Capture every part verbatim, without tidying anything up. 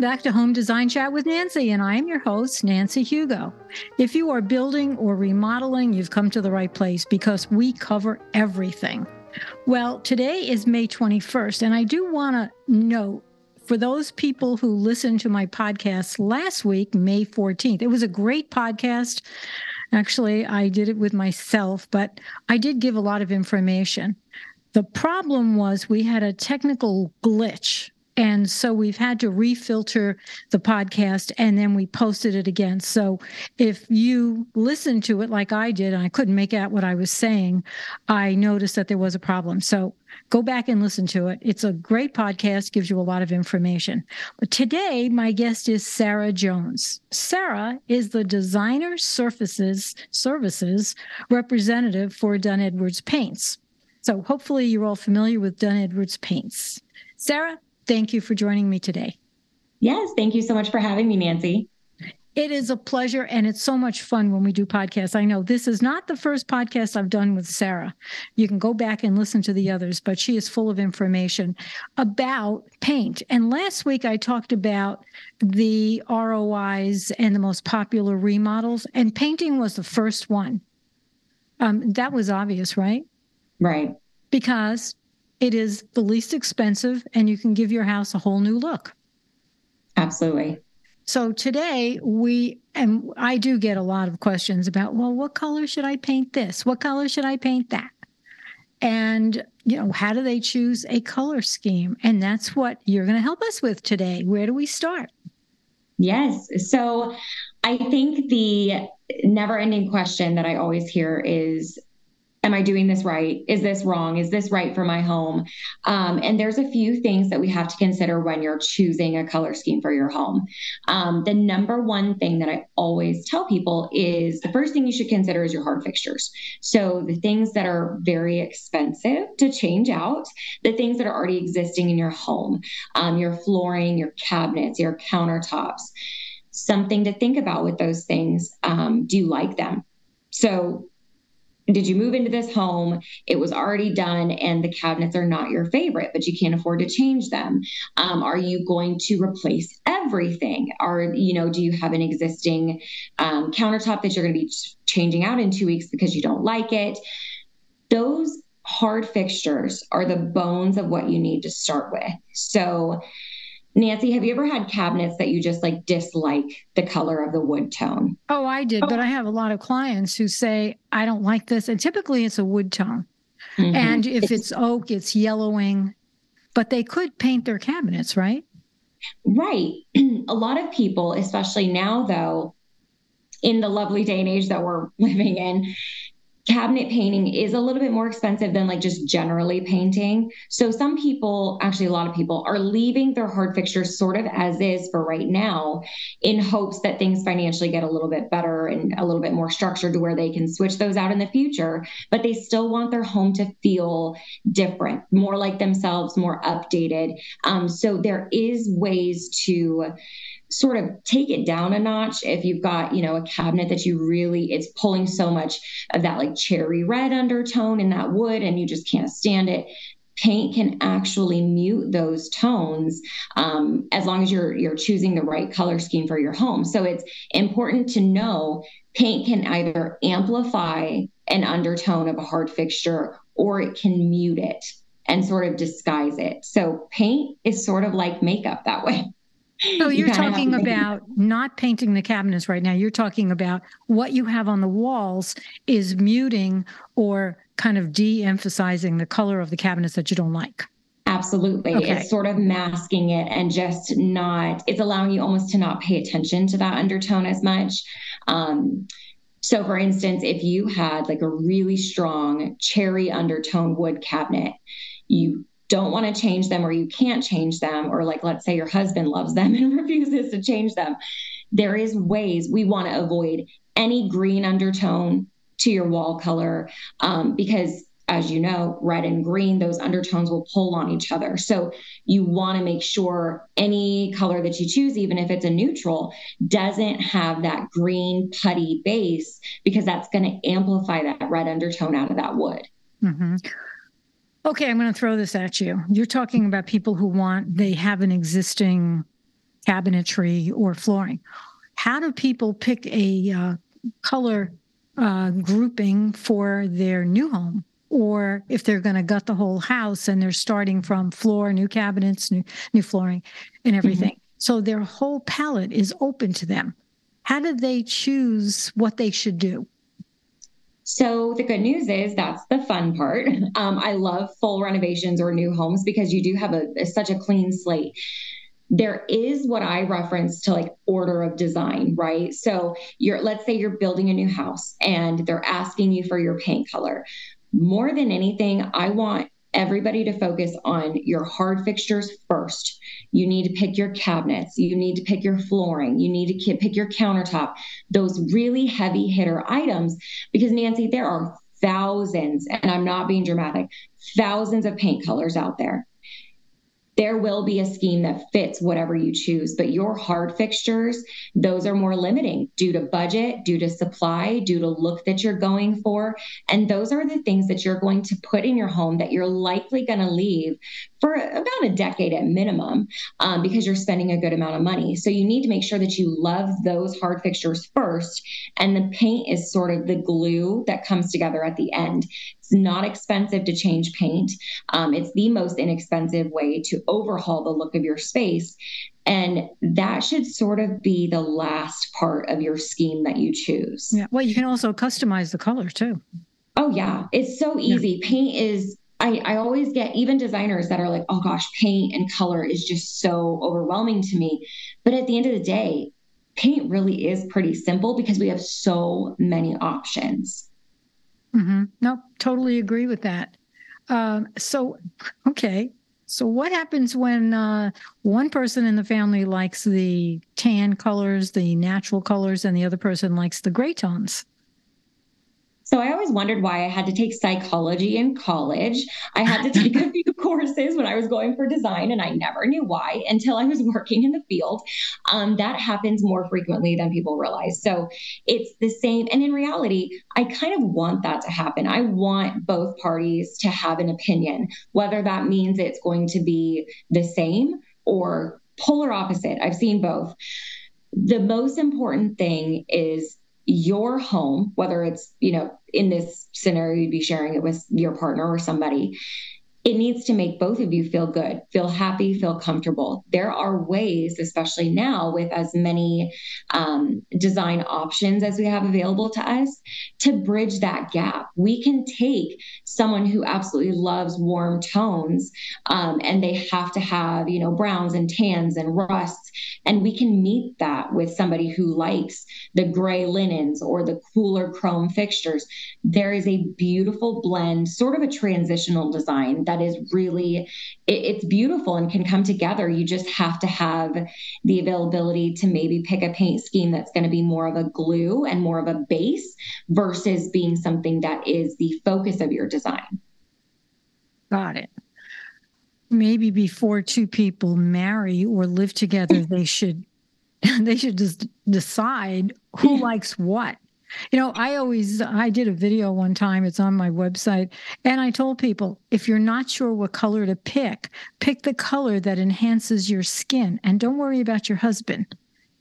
Welcome back to Home Design Chat with Nancy, and I am your host, Nancy Hugo. If you are building or remodeling, you've come to the right place because we cover everything. Well, today is May twenty-first, and I do want to note for those people who listened to my podcast last week, May fourteenth, it was a great podcast. Actually, I did it with myself, but I did give a lot of information. The problem was we had a technical glitch. And so we've had to refilter the podcast, and then we posted it again. So if you listen to it like I did, and I couldn't make out what I was saying, I noticed that there was a problem. So go back and listen to it. It's a great podcast, gives you a lot of information. But today, my guest is Sarah Jones. Sarah is the Designer Surfaces Services representative for Dunn-Edwards Paints. So hopefully you're all familiar with Dunn-Edwards Paints. Sarah, thank you for joining me today. Yes, thank you so much for having me, Nancy. It is a pleasure, and it's so much fun when we do podcasts. I know this is not the first podcast I've done with Sarah. You can go back and listen to the others, but she is full of information about paint. And last week I talked about the R O Is and the most popular remodels, and painting was the first one. Um, that was obvious, right? Right. Because it is the least expensive, and you can give your house a whole new look. Absolutely. So today we, and I do get a lot of questions about, well, what color should I paint this? What color should I paint that? And, you know, how do they choose a color scheme? And that's what you're going to help us with today. Where do we start? Yes. So I think the never-ending question that I always hear is, am I doing this right? Is this wrong? Is this right for my home? Um, and there's a few things that we have to consider when you're choosing a color scheme for your home. Um, the number one thing that I always tell people is the first thing you should consider is your hard fixtures. So the things that are very expensive to change out, the things that are already existing in your home, um, your flooring, your cabinets, your countertops, something to think about with those things. Um, do you like them? So did you move into this home? It was already done and the cabinets are not your favorite, but you can't afford to change them. Um, are you going to replace everything? Or, you know, do you have an existing um, countertop that you're going to be changing out in two weeks because you don't like it? Those hard fixtures are the bones of what you need to start with. So Nancy, have you ever had cabinets that you just like dislike the color of the wood tone? Oh, I did. Oh. But I have a lot of clients who say, I don't like this. And typically it's a wood tone. Mm-hmm. And if it's, it's oak, it's yellowing, but they could paint their cabinets, right? Right. A lot of people, especially now though, in the lovely day and age that we're living in, cabinet painting is a little bit more expensive than like just generally painting. So some people, actually a lot of people, are leaving their hard fixtures sort of as is for right now in hopes that things financially get a little bit better and a little bit more structured to where they can switch those out in the future, but they still want their home to feel different, more like themselves, more updated. Um, so there is ways to sort of take it down a notch. If you've got, you know, a cabinet that you really, it's pulling so much of that like cherry red undertone in that wood and you just can't stand it. Paint can actually mute those tones um, as long as you're you're choosing the right color scheme for your home. So it's important to know paint can either amplify an undertone of a hard fixture or it can mute it and sort of disguise it. So paint is sort of like makeup that way. So you're you talking about not painting the cabinets right now. You're talking about what you have on the walls is muting or kind of de-emphasizing the color of the cabinets that you don't like. Absolutely. Okay. It's sort of masking it and just not, it's allowing you almost to not pay attention to that undertone as much. Um, so for instance, if you had like a really strong cherry undertone wood cabinet, you don't want to change them or you can't change them, or like, let's say your husband loves them and refuses to change them. There is ways we want to avoid any green undertone to your wall color um, because as you know, red and green, those undertones will pull on each other. So you want to make sure any color that you choose, even if it's a neutral, doesn't have that green putty base because that's going to amplify that red undertone out of that wood. Mm-hmm. Okay, I'm going to throw this at you. You're talking about people who want, they have an existing cabinetry or flooring. How do people pick a uh, color uh, grouping for their new home? Or if they're going to gut the whole house and they're starting from floor, new cabinets, new, new flooring and everything. Mm-hmm. So their whole palette is open to them. How do they choose what they should do? So the good news is that's the fun part. Um, I love full renovations or new homes because you do have a, a such a clean slate. There is what I reference to like order of design, right? So you're, let's say you're building a new house and they're asking you for your paint color. More than anything, I want everybody to focus on your hard fixtures first. You need to pick your cabinets. You need to pick your flooring. You need to pick your countertop, those really heavy hitter items, because Nancy, there are thousands, and I'm not being dramatic, thousands of paint colors out there. There will be a scheme that fits whatever you choose, but your hard fixtures, those are more limiting due to budget, due to supply, due to look that you're going for. And those are the things that you're going to put in your home that you're likely going to leave for about a decade at minimum, um, because you're spending a good amount of money. So you need to make sure that you love those hard fixtures first. And the paint is sort of the glue that comes together at the end. It's not expensive to change paint. Um, it's the most inexpensive way to overhaul the look of your space. And that should sort of be the last part of your scheme that you choose. Yeah. Well, you can also customize the color too. Oh, yeah. It's so easy. Yeah. Paint is, I, I always get even designers that are like, oh gosh, paint and color is just so overwhelming to me. But at the end of the day, paint really is pretty simple because we have so many options. Mm-hmm. No, nope, totally agree with that. Um, so, okay. So what happens when uh, one person in the family likes the tan colors, the natural colors, and the other person likes the gray tones? So I always wondered why I had to take psychology in college. I had to take a few courses when I was going for design, and I never knew why until I was working in the field. Um, that happens more frequently than people realize. So it's the same. And in reality, I kind of want that to happen. I want both parties to have an opinion, whether that means it's going to be the same or polar opposite. I've seen both. The most important thing is your home, whether it's, you know, in this scenario, you'd be sharing it with your partner or somebody, it needs to make both of you feel good, feel happy, feel comfortable. There are ways, especially now with as many um, design options as we have available to us, to bridge that gap. We can take someone who absolutely loves warm tones um, and they have to have, you know, browns and tans and rusts, and we can meet that with somebody who likes the gray linens or the cooler chrome fixtures. There is a beautiful blend, sort of a transitional design that is really, it, it's beautiful and can come together. You just have to have the availability to maybe pick a paint scheme that's going to be more of a glue and more of a base versus being something that is the focus of your design. Got it. Maybe before two people marry or live together, they should they should just decide who likes what. You know, I always, I did a video one time, it's on my website, and I told people, if you're not sure what color to pick, pick the color that enhances your skin, and don't worry about your husband.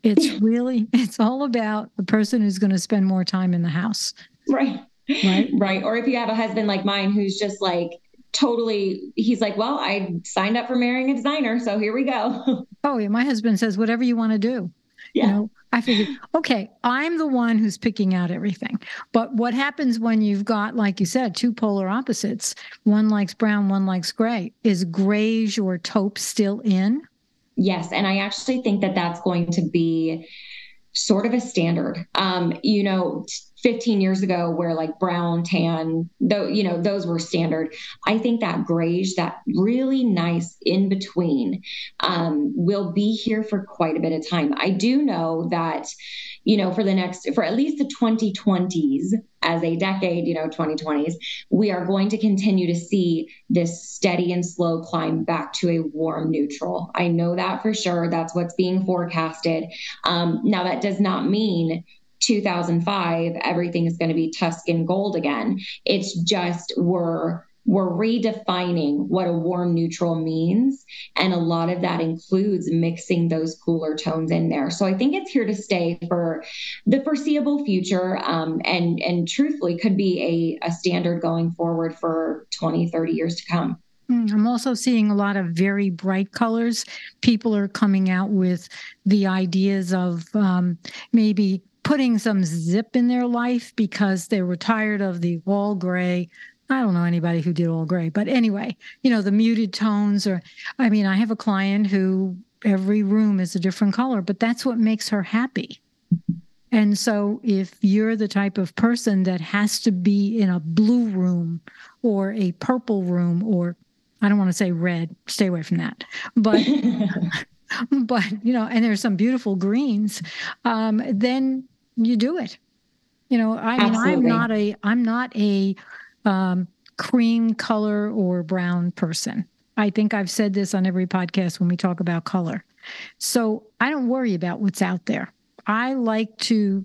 It's really, it's all about the person who's going to spend more time in the house. Right. Right. Right. Or if you have a husband like mine, who's just like, totally, he's like, well, I signed up for marrying a designer, so here we go. Oh, yeah. My husband says, whatever you want to do. Yeah. You know, I figured, okay, I'm the one who's picking out everything. But what happens when you've got, like you said, two polar opposites, one likes brown, one likes gray, is grayish or taupe still in? Yes. And I actually think that that's going to be sort of a standard. Um, you know, fifteen years ago where like brown, tan, though, you know, those were standard. I think that grayish, that really nice in between, um, will be here for quite a bit of time. I do know that, you know, for the next, for at least the twenty twenties as a decade, you know, twenty twenties, we are going to continue to see this steady and slow climb back to a warm neutral. I know that for sure. That's what's being forecasted. Um, now that does not mean two thousand five, everything is going to be Tuscan gold again. It's just we're we're redefining what a warm neutral means. And a lot of that includes mixing those cooler tones in there. So I think it's here to stay for the foreseeable future, um, and, and truthfully could be a, a standard going forward for twenty, thirty years to come. I'm also seeing a lot of very bright colors. People are coming out with the ideas of um, maybe putting some zip in their life because they were tired of the all gray. I don't know anybody who did all gray, but anyway, you know, the muted tones, or, I mean, I have a client who every room is a different color, but that's what makes her happy. And so if you're the type of person that has to be in a blue room or a purple room, or I don't want to say red, stay away from that, but, but, you know, and there's some beautiful greens, um, then you do it. You know, I mean, Absolutely. I'm not a, I'm not a, um, cream color or brown person. I think I've said this on every podcast when we talk about color. So I don't worry about what's out there. I like to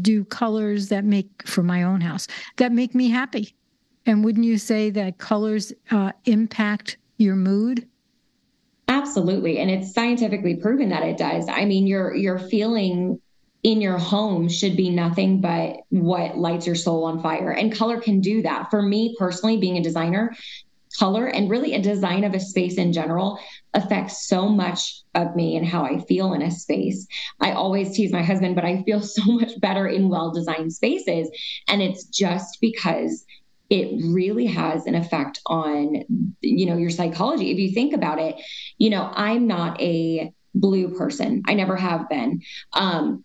do colors that make, for my own house, that make me happy. And wouldn't you say that colors uh, impact your mood? Absolutely. And it's scientifically proven that it does. I mean, your your feeling in your home should be nothing but what lights your soul on fire. And color can do that. For me personally, being a designer, color and really a design of a space in general affects so much of me and how I feel in a space. I always tease my husband, but I feel so much better in well-designed spaces. And it's just because it really has an effect on, you know, your psychology. If you think about it, you know, I'm not a blue person. I never have been. Um,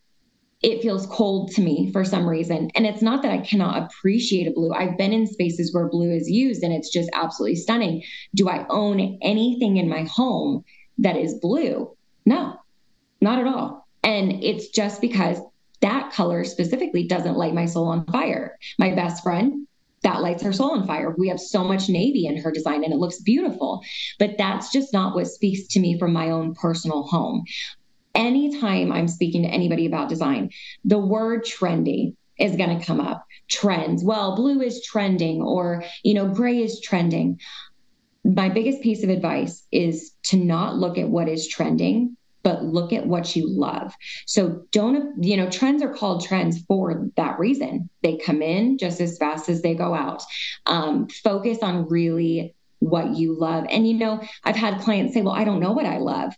it feels cold to me for some reason. And it's not that I cannot appreciate a blue. I've been in spaces where blue is used and it's just absolutely stunning. Do I own anything in my home that is blue? No, not at all. And it's just because that color specifically doesn't light my soul on fire. My best friend, that lights her soul on fire. We have so much navy in her design and it looks beautiful, but that's just not what speaks to me from my own personal home. Anytime I'm speaking to anybody about design, the word trendy is going to come up. Trends. Well, blue is trending, or, you know, gray is trending. My biggest piece of advice is to not look at what is trending, but look at what you love. So don't, you know, trends are called trends for that reason. They come in just as fast as they go out. Um, focus on really what you love. And, you know, I've had clients say, well, I don't know what I love.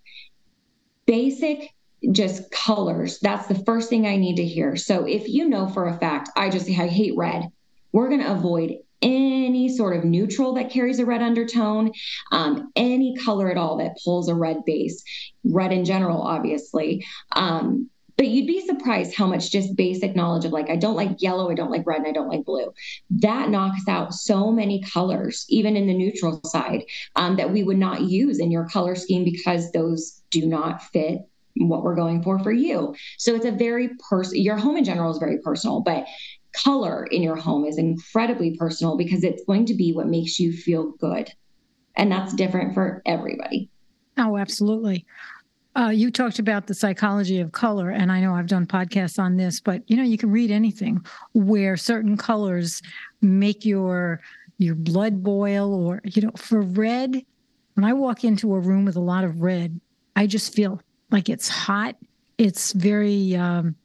Basic, just colors. That's the first thing I need to hear. So if you know for a fact, I just, I hate red, we're going to avoid any sort of neutral that carries a red undertone, um, any color at all that pulls a red base, red in general, obviously. Um, but you'd be surprised how much just basic knowledge of, like, I don't like yellow, I don't like red, and I don't like blue. That knocks out so many colors, even in the neutral side, um, that we would not use in your color scheme because those do not fit what we're going for for you. So it's a very personal, your home in general is very personal, but color in your home is incredibly personal because it's going to be what makes you feel good. And that's different for everybody. Oh, absolutely. Uh, you talked about the psychology of color, and I know I've done podcasts on this, but, you know, you can read anything where certain colors make your, your blood boil, or, you know, for red, when I walk into a room with a lot of red, I just feel like it's hot. It's very, um,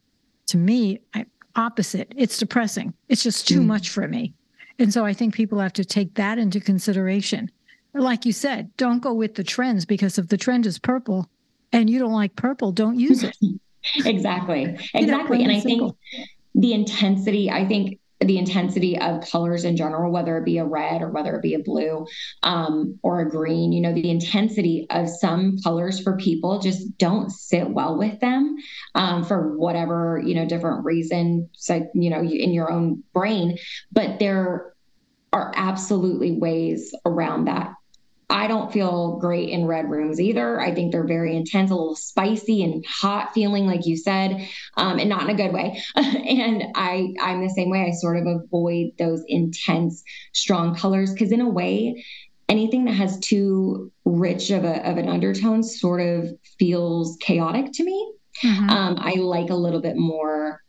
to me, I, opposite. It's depressing. It's just too mm. much for me. And so I think people have to take that into consideration. Like you said, don't go with the trends, because if the trend is purple and you don't like purple, don't use it. Exactly. Exactly. And I think the intensity, I think the intensity of colors in general, whether it be a red or whether it be a blue, um, or a green, you know, the intensity of some colors for people just don't sit well with them, um, for whatever, you know, different reason, so, you know, in your own brain, but there are absolutely ways around that. I don't feel great in red rooms either. I think they're very intense, a little spicy and hot feeling, like you said, um, and not in a good way. And I, I'm the same way. I sort of avoid those intense, strong colors because, in a way, anything that has too rich of a of an undertone sort of feels chaotic to me. Mm-hmm. Um, I like a little bit more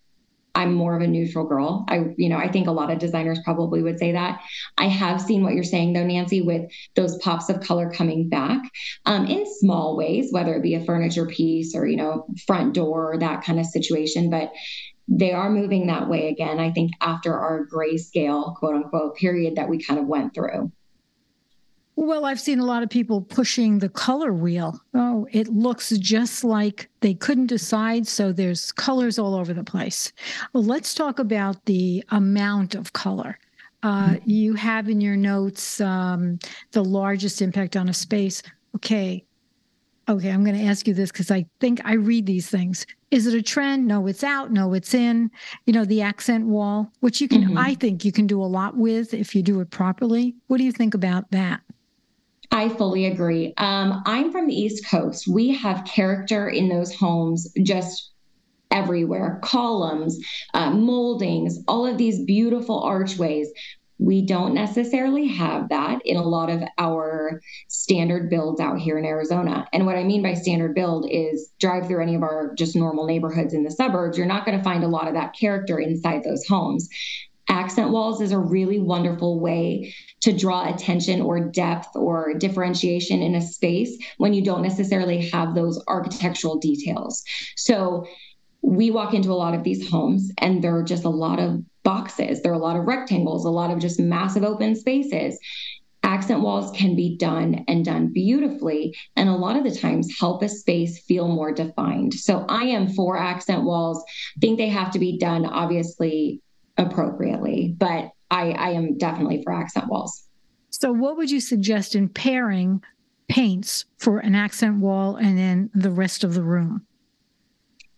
I'm more of a neutral girl. I, you know, I think a lot of designers probably would say that. I have seen what you're saying though, Nancy, with those pops of color coming back um, in small ways, whether it be a furniture piece or, you know, front door, that kind of situation. But they are moving that way again, I think, after our grayscale, quote unquote, period that we kind of went through. Well, I've seen a lot of people pushing the color wheel. Oh, it looks just like they couldn't decide, so there's colors all over the place. Well, let's talk about the amount of color. Uh, you have in your notes um, the largest impact on a space. Okay, okay, I'm going to ask you this because I think I read these things. Is it a trend? No, it's out. No, it's in. You know, the accent wall, which you can, mm-hmm. I think you can do a lot with if you do it properly. What do you think about that? I fully agree. Um, I'm from the East Coast. We have character in those homes just everywhere. Columns, uh, moldings, all of these beautiful archways. We don't necessarily have that in a lot of our standard builds out here in Arizona. And what I mean by standard build is drive through any of our just normal neighborhoods in the suburbs. You're not going to find a lot of that character inside those homes. Accent walls is a really wonderful way to draw attention or depth or differentiation in a space when you don't necessarily have those architectural details. So we walk into a lot of these homes and there are just a lot of boxes. There are a lot of rectangles, a lot of just massive open spaces. Accent walls can be done and done beautifully, and a lot of the times help a space feel more defined. So I am for accent walls. I think they have to be done, obviously, appropriately, but I, I am definitely for accent walls. So what would you suggest in pairing paints for an accent wall and then the rest of the room?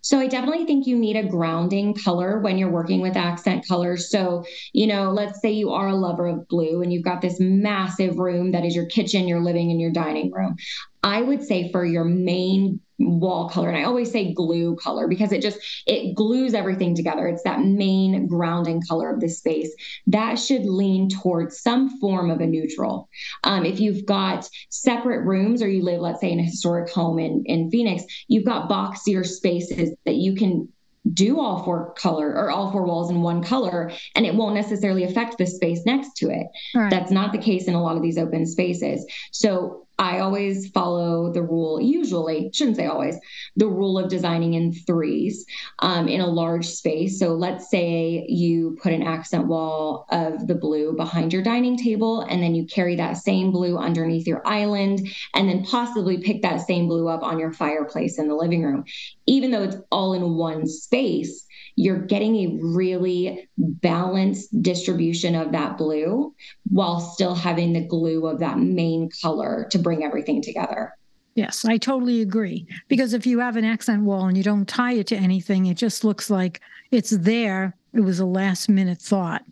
So I definitely think you need a grounding color when you're working with accent colors. So, you know, let's say you are a lover of blue and you've got this massive room that is your kitchen, your living, and your dining room. I would say for your main wall color, and I always say glue color because it just, it glues everything together. It's that main grounding color of the space that should lean towards some form of a neutral. Um, if you've got separate rooms or you live, let's say, in a historic home in, in Phoenix, you've got boxier spaces that you can do all four color or all four walls in one color, and it won't necessarily affect the space next to it. Right. That's not the case in a lot of these open spaces. So I always follow the rule, usually, shouldn't say always, the rule of designing in threes um, in a large space. So let's say you put an accent wall of the blue behind your dining table, and then you carry that same blue underneath your island, and then possibly pick that same blue up on your fireplace in the living room. Even though it's all in one space, you're getting a really balanced distribution of that blue while still having the glue of that main color to bring everything together. Yes, I totally agree. Because if you have an accent wall and you don't tie it to anything, it just looks like it's there. It was a last minute thought.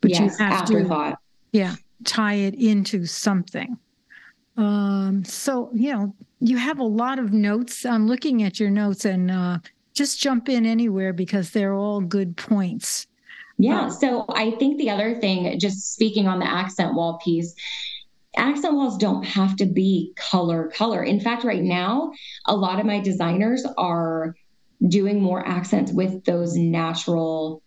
But yes, you have afterthought. to yeah, tie it into something. Um, so, you know, you have a lot of notes. I'm looking at your notes and uh just jump in anywhere because they're all good points. Yeah. So I think the other thing, just speaking on the accent wall piece, accent walls don't have to be color color. In fact, right now, a lot of my designers are doing more accents with those natural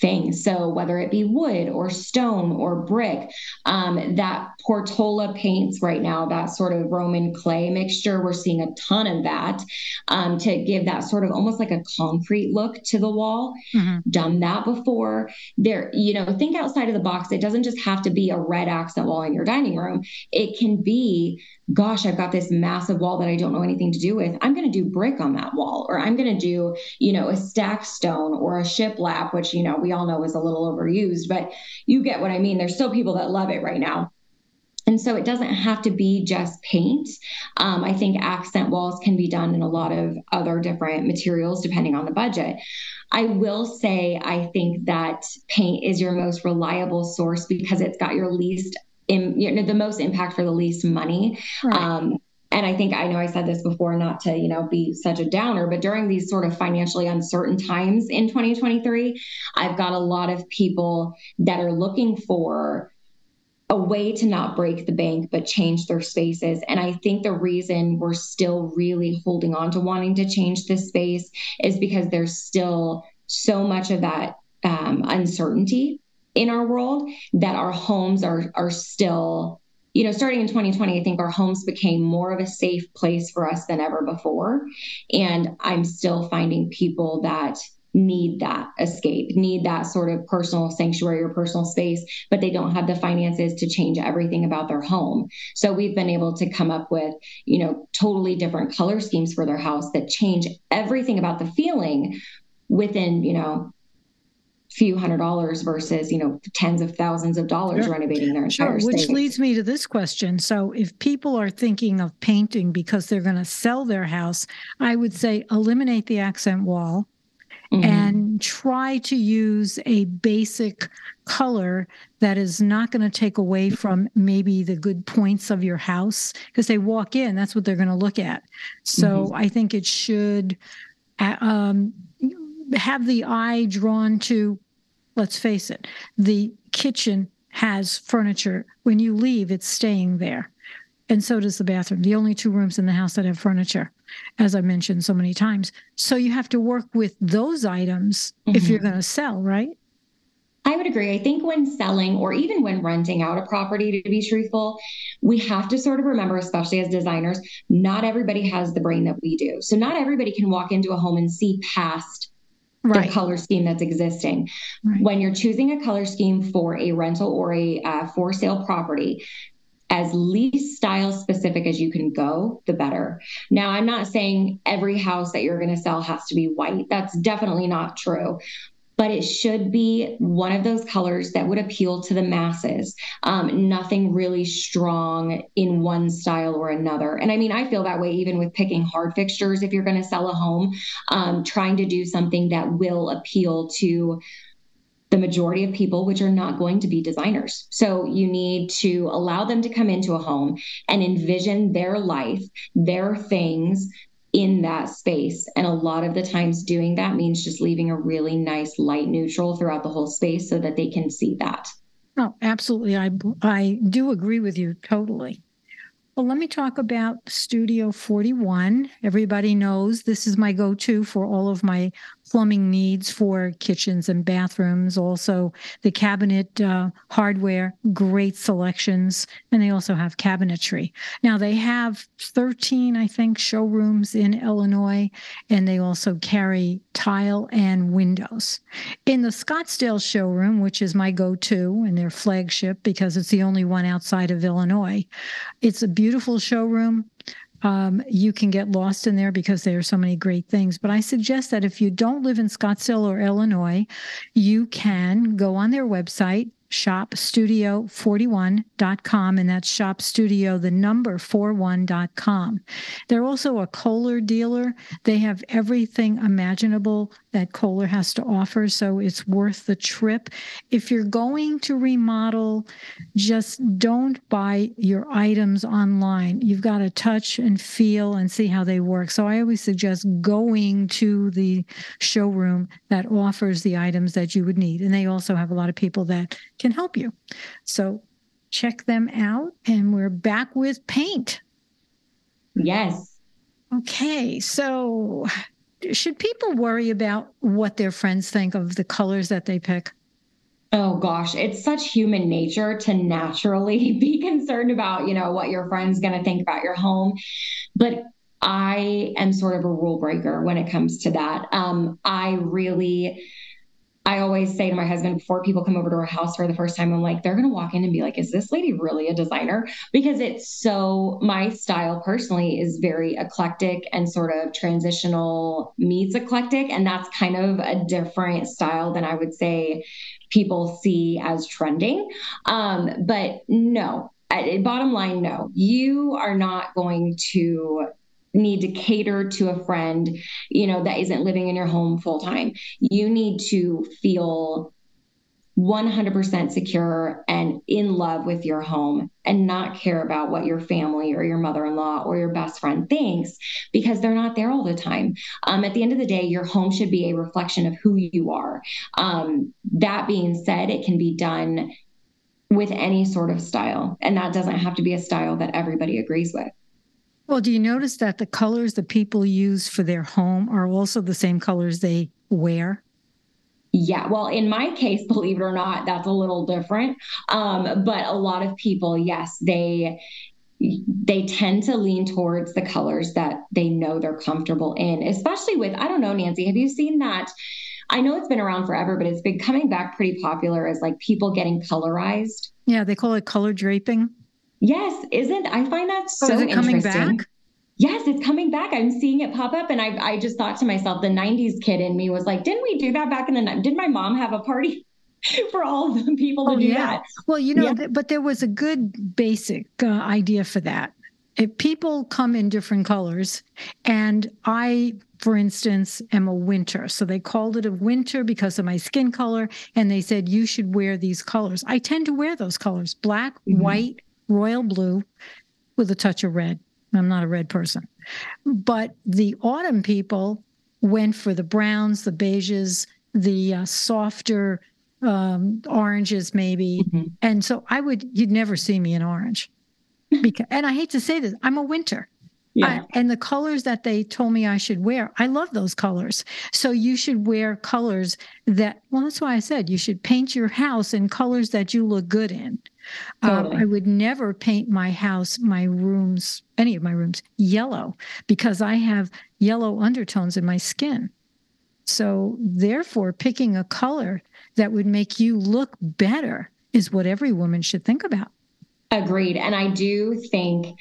things. So whether it be wood or stone or brick, um, that Portola paints right now, that sort of Roman clay mixture, we're seeing a ton of that um, to give that sort of almost like a concrete look to the wall. Mm-hmm. Done that before. There, you know, think outside of the box. It doesn't just have to be a red accent wall in your dining room. It can be, gosh, I've got this massive wall that I don't know anything to do with. I'm going to do brick on that wall, or I'm going to do, you know, a stacked stone or a shiplap, which, you know, we all know is a little overused, but you get what I mean. There's still people that love it right now. And so it doesn't have to be just paint. Um, I think accent walls can be done in a lot of other different materials, depending on the budget. I will say, I think that paint is your most reliable source because it's got your least In, you know, the most impact for the least money. Right. Um, and I think, I know I said this before, not to, you know, be such a downer, but during these sort of financially uncertain times in twenty twenty-three, I've got a lot of people that are looking for a way to not break the bank, but change their spaces. And I think the reason we're still really holding on to wanting to change this space is because there's still so much of that um, uncertainty in our world, that our homes are are still, you know, starting in twenty twenty, I think our homes became more of a safe place for us than ever before. And I'm still finding people that need that escape, need that sort of personal sanctuary or personal space, but they don't have the finances to change everything about their home. So we've been able to come up with, you know, totally different color schemes for their house that change everything about the feeling within, you know, few hundred dollars versus, you know, tens of thousands of dollars sure. renovating their entire sure. Which state. Leads me to this question. So if people are thinking of painting because they're going to sell their house, I would say eliminate the accent wall. Mm-hmm. And try to use a basic color that is not going to take away from maybe the good points of your house, because they walk in, that's what they're going to look at. So mm-hmm. I think it should um, have the eye drawn to, let's face it, the kitchen has furniture. When you leave, it's staying there. And so does the bathroom, the only two rooms in the house that have furniture, as I mentioned so many times. So you have to work with those items mm-hmm. if you're going to sell, right? I would agree. I think when selling or even when renting out a property, to be truthful, we have to sort of remember, especially as designers, not everybody has the brain that we do. So not everybody can walk into a home and see past right. the color scheme that's existing. Right. When you're choosing a color scheme for a rental or a uh, for sale property, as least style specific as you can go, the better. Now, I'm not saying every house that you're going to sell has to be white. That's definitely not true. But it should be one of those colors that would appeal to the masses. Um, nothing really strong in one style or another. And I mean, I feel that way even with picking hard fixtures. If you're going to sell a home, um, trying to do something that will appeal to the majority of people, which are not going to be designers. So you need to allow them to come into a home and envision their life, their things in that space. And a lot of the times doing that means just leaving a really nice light neutral throughout the whole space so that they can see that. Oh, absolutely. I, I do agree with you totally. Well, let me talk about Studio forty-one. Everybody knows this is my go-to for all of my plumbing needs for kitchens and bathrooms. Also, the cabinet uh, hardware, great selections. And they also have cabinetry. Now, they have thirteen, I think, showrooms in Illinois, and they also carry tile and windows. In the Scottsdale showroom, which is my go-to and their flagship because it's the only one outside of Illinois, it's a beautiful Beautiful showroom. Um, you can get lost in there because there are so many great things. But I suggest that if you don't live in Scottsdale or Illinois, you can go on their website, shop studio forty-one dot com, and that's shop studio the number forty-one dot com. They're also a Kohler dealer. They have everything imaginable that Kohler has to offer, so it's worth the trip. If you're going to remodel, just don't buy your items online. You've got to touch and feel and see how they work. So I always suggest going to the showroom that offers the items that you would need, and they also have a lot of people that can help you. So check them out. And we're back with paint. Yes. Okay. So should people worry about what their friends think of the colors that they pick? Oh gosh, it's such human nature to naturally be concerned about, you know, what your friend's going to think about your home. But I am sort of a rule breaker when it comes to that. Um, I really... I always say to my husband before people come over to our house for the first time, I'm like, they're going to walk in and be like, is this lady really a designer? Because it's so, my style personally is very eclectic and sort of transitional meets eclectic. And that's kind of a different style than I would say people see as trending. Um, but no, bottom line, no, you are not going to need to cater to a friend, you know, that isn't living in your home full time. You need to feel one hundred percent secure and in love with your home and not care about what your family or your mother-in-law or your best friend thinks, because they're not there all the time. Um, at the end of the day, your home should be a reflection of who you are. Um, that being said, it can be done with any sort of style, and that doesn't have to be a style that everybody agrees with. Well, do you notice that the colors that people use for their home are also the same colors they wear? Yeah, well, in my case, believe it or not, that's a little different. Um, but a lot of people, yes, they they tend to lean towards the colors that they know they're comfortable in, especially with, I don't know, Nancy, have you seen that? I know it's been around forever, but it's been coming back pretty popular as like people getting colorized. Yeah, they call it color draping. Yes, isn't I find that so oh, is it coming back? Yes, it's coming back. I'm seeing it pop up, and I I just thought to myself, the nineties kid in me was like, didn't we do that back in the night? Did my mom have a party for all the people to oh, do yeah. that? Well, you know, yeah. th- but there was a good basic uh, idea for that. If people come in different colors, and I, for instance, am a winter. So they called it a winter because of my skin color, and they said, you should wear these colors. I tend to wear those colors, black, mm-hmm. white, royal blue, with a touch of red. I'm not a red person. But the autumn people went for the browns, the beiges, the uh, softer um, oranges maybe. Mm-hmm. And so I would, you'd never see me in orange. Because, and I hate to say this, I'm a winter. Yeah. I, and the colors that they told me I should wear, I love those colors. So you should wear colors that, well, that's why I said you should paint your house in colors that you look good in. Totally. Um, I would never paint my house, my rooms, any of my rooms, yellow because I have yellow undertones in my skin. So therefore, picking a color that would make you look better is what every woman should think about. Agreed. And I do think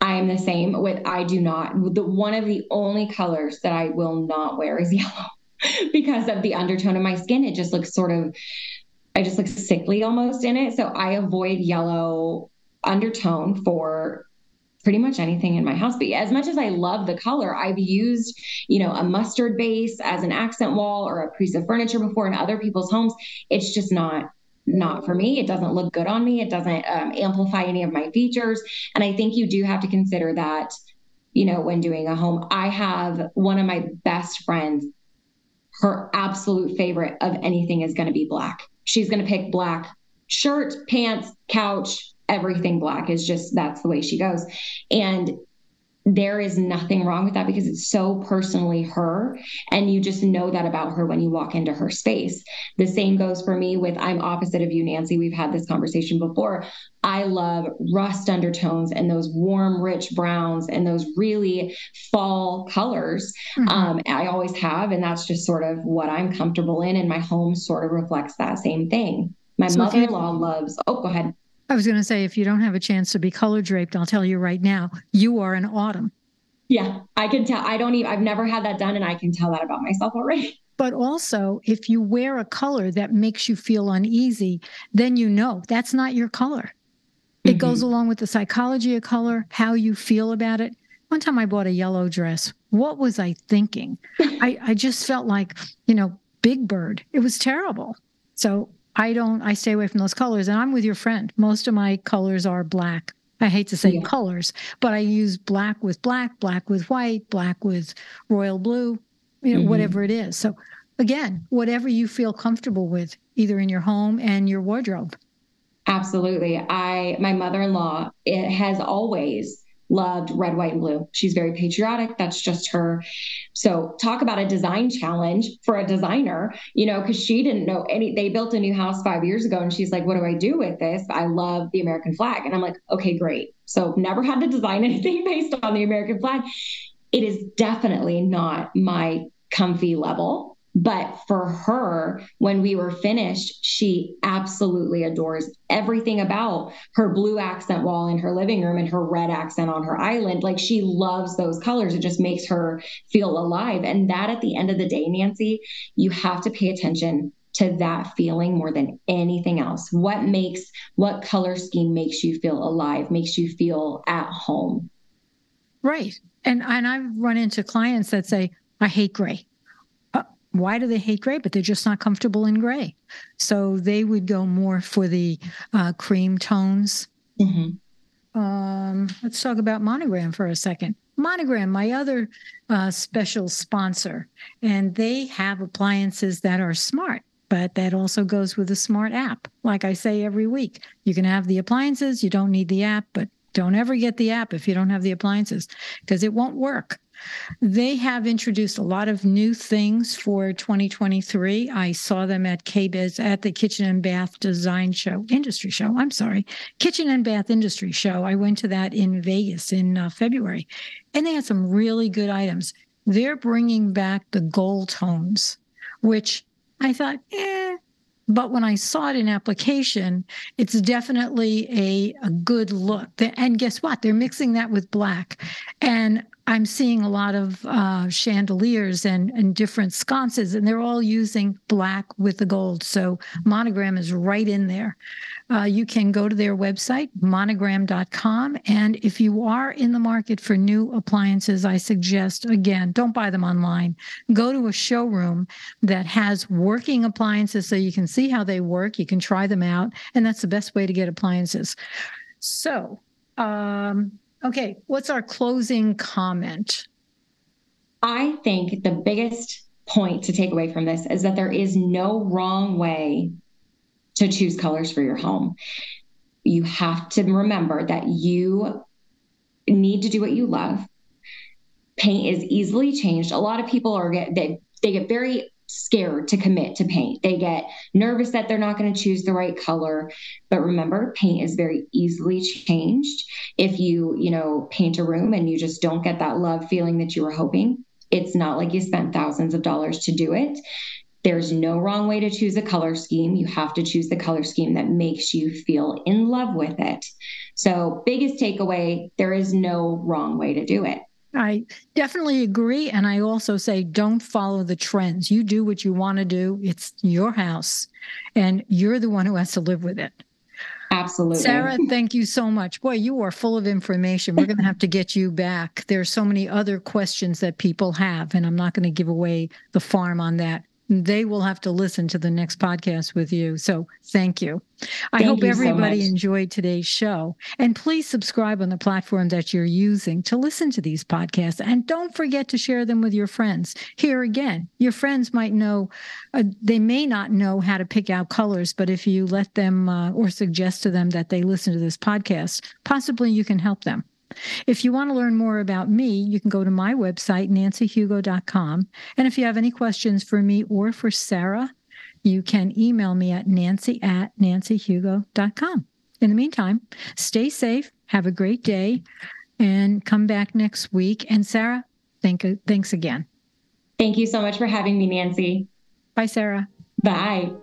I am the same with, I do not, the, one of the only colors that I will not wear is yellow because of the undertone of my skin. It just looks sort of, I just look sickly almost in it. So I avoid yellow undertone for pretty much anything in my house. But as much as I love the color, I've used, you know, a mustard base as an accent wall or a piece of furniture before in other people's homes. It's just not, not for me. It doesn't look good on me. It doesn't um, amplify any of my features. And I think you do have to consider that, you know, when doing a home. I have one of my best friends, her absolute favorite of anything is going to be black. She's going to pick black shirt, pants, couch, everything black is just, that's the way she goes. And there is nothing wrong with that because it's so personally her. And you just know that about her when you walk into her space. The same goes for me with, I'm opposite of you, Nancy. We've had this conversation before. I love rust undertones and those warm, rich browns and those really fall colors. Mm-hmm. Um, I always have. And that's just sort of what I'm comfortable in. And my home sort of reflects that same thing. My so mother-in-law you- loves, oh, go ahead. I was going to say, if you don't have a chance to be color draped, I'll tell you right now, you are an autumn. Yeah, I can tell. I don't even, I've never had that done and I can tell that about myself already. But also, if you wear a color that makes you feel uneasy, then you know that's not your color. It mm-hmm. goes along with the psychology of color, how you feel about it. One time I bought a yellow dress. What was I thinking? I, I just felt like, you know, Big Bird. It was terrible. So I don't, I stay away from those colors. And I'm with your friend. Most of my colors are black. I hate to say yeah. colors, but I use black with black, black with white, black with royal blue, you know, mm-hmm. whatever it is. So again, whatever you feel comfortable with, either in your home and your wardrobe. Absolutely. I, my mother-in-law, it has always loved red, white, and blue. She's very patriotic. That's just her. So talk about a design challenge for a designer, you know, because she didn't know any, they built a new house five years ago and she's like, what do I do with this? I love the American flag. And I'm like, okay, great. So never had to design anything based on the American flag. It is definitely not my comfy level. But for her, when we were finished, she absolutely adores everything about her blue accent wall in her living room and her red accent on her island. Like she loves those colors. It just makes her feel alive. And that at the end of the day, Nancy, you have to pay attention to that feeling more than anything else. What makes, what color scheme makes you feel alive, makes you feel at home. Right. And, and I've run into clients that say, I hate gray. Why do they hate gray? But they're just not comfortable in gray. So they would go more for the uh, cream tones. Mm-hmm. Um, let's talk about Monogram for a second. Monogram, my other uh, special sponsor, and they have appliances that are smart, but that also goes with a smart app. Like I say every week, you can have the appliances, you don't need the app, but don't ever get the app if you don't have the appliances because it won't work. They have introduced a lot of new things for twenty twenty-three. I saw them at K B I S at the Kitchen and Bath Design Show, Industry Show, I'm sorry, Kitchen and Bath Industry Show. I went to that in Vegas in uh, February, and they had some really good items. They're bringing back the gold tones, which I thought, eh, but when I saw it in application, it's definitely a, a good look. And guess what? They're mixing that with black. And I'm seeing a lot of uh, chandeliers and, and different sconces, and they're all using black with the gold. So Monogram is right in there. Uh, you can go to their website, monogram dot com. And if you are in the market for new appliances, I suggest, again, don't buy them online. Go to a showroom that has working appliances so you can see how they work. You can try them out. And that's the best way to get appliances. So, um, okay, what's our closing comment? I think the biggest point to take away from this is that there is no wrong way to choose colors for your home. You have to remember that you need to do what you love. Paint is easily changed. A lot of people are get they, they get very scared to commit to paint. They get nervous that they're not going to choose the right color. But remember, paint is very easily changed. If you, you know, paint a room and you just don't get that love feeling that you were hoping, it's not like you spent thousands of dollars to do it. There's no wrong way to choose a color scheme. You have to choose the color scheme that makes you feel in love with it. So, biggest takeaway, there is no wrong way to do it. I definitely agree. And I also say, don't follow the trends. You do what you want to do. It's your house, and you're the one who has to live with it. Absolutely. Sarah, thank you so much. Boy, you are full of information. We're going to have to get you back. There's so many other questions that people have, and I'm not going to give away the farm on that. They will have to listen to the next podcast with you. So thank you. I thank hope you everybody so enjoyed today's show. And please subscribe on the platform that you're using to listen to these podcasts. And don't forget to share them with your friends. Here again, your friends might know, uh, they may not know how to pick out colors, but if you let them uh, or suggest to them that they listen to this podcast, possibly you can help them. If you want to learn more about me, you can go to my website, Nancy Hugo dot com. And if you have any questions for me or for Sarah, you can email me at Nancy at Nancy Hugo dot com. In the meantime, stay safe, have a great day, and come back next week. And Sarah, thank, thanks again. Thank you so much for having me, Nancy. Bye, Sarah. Bye.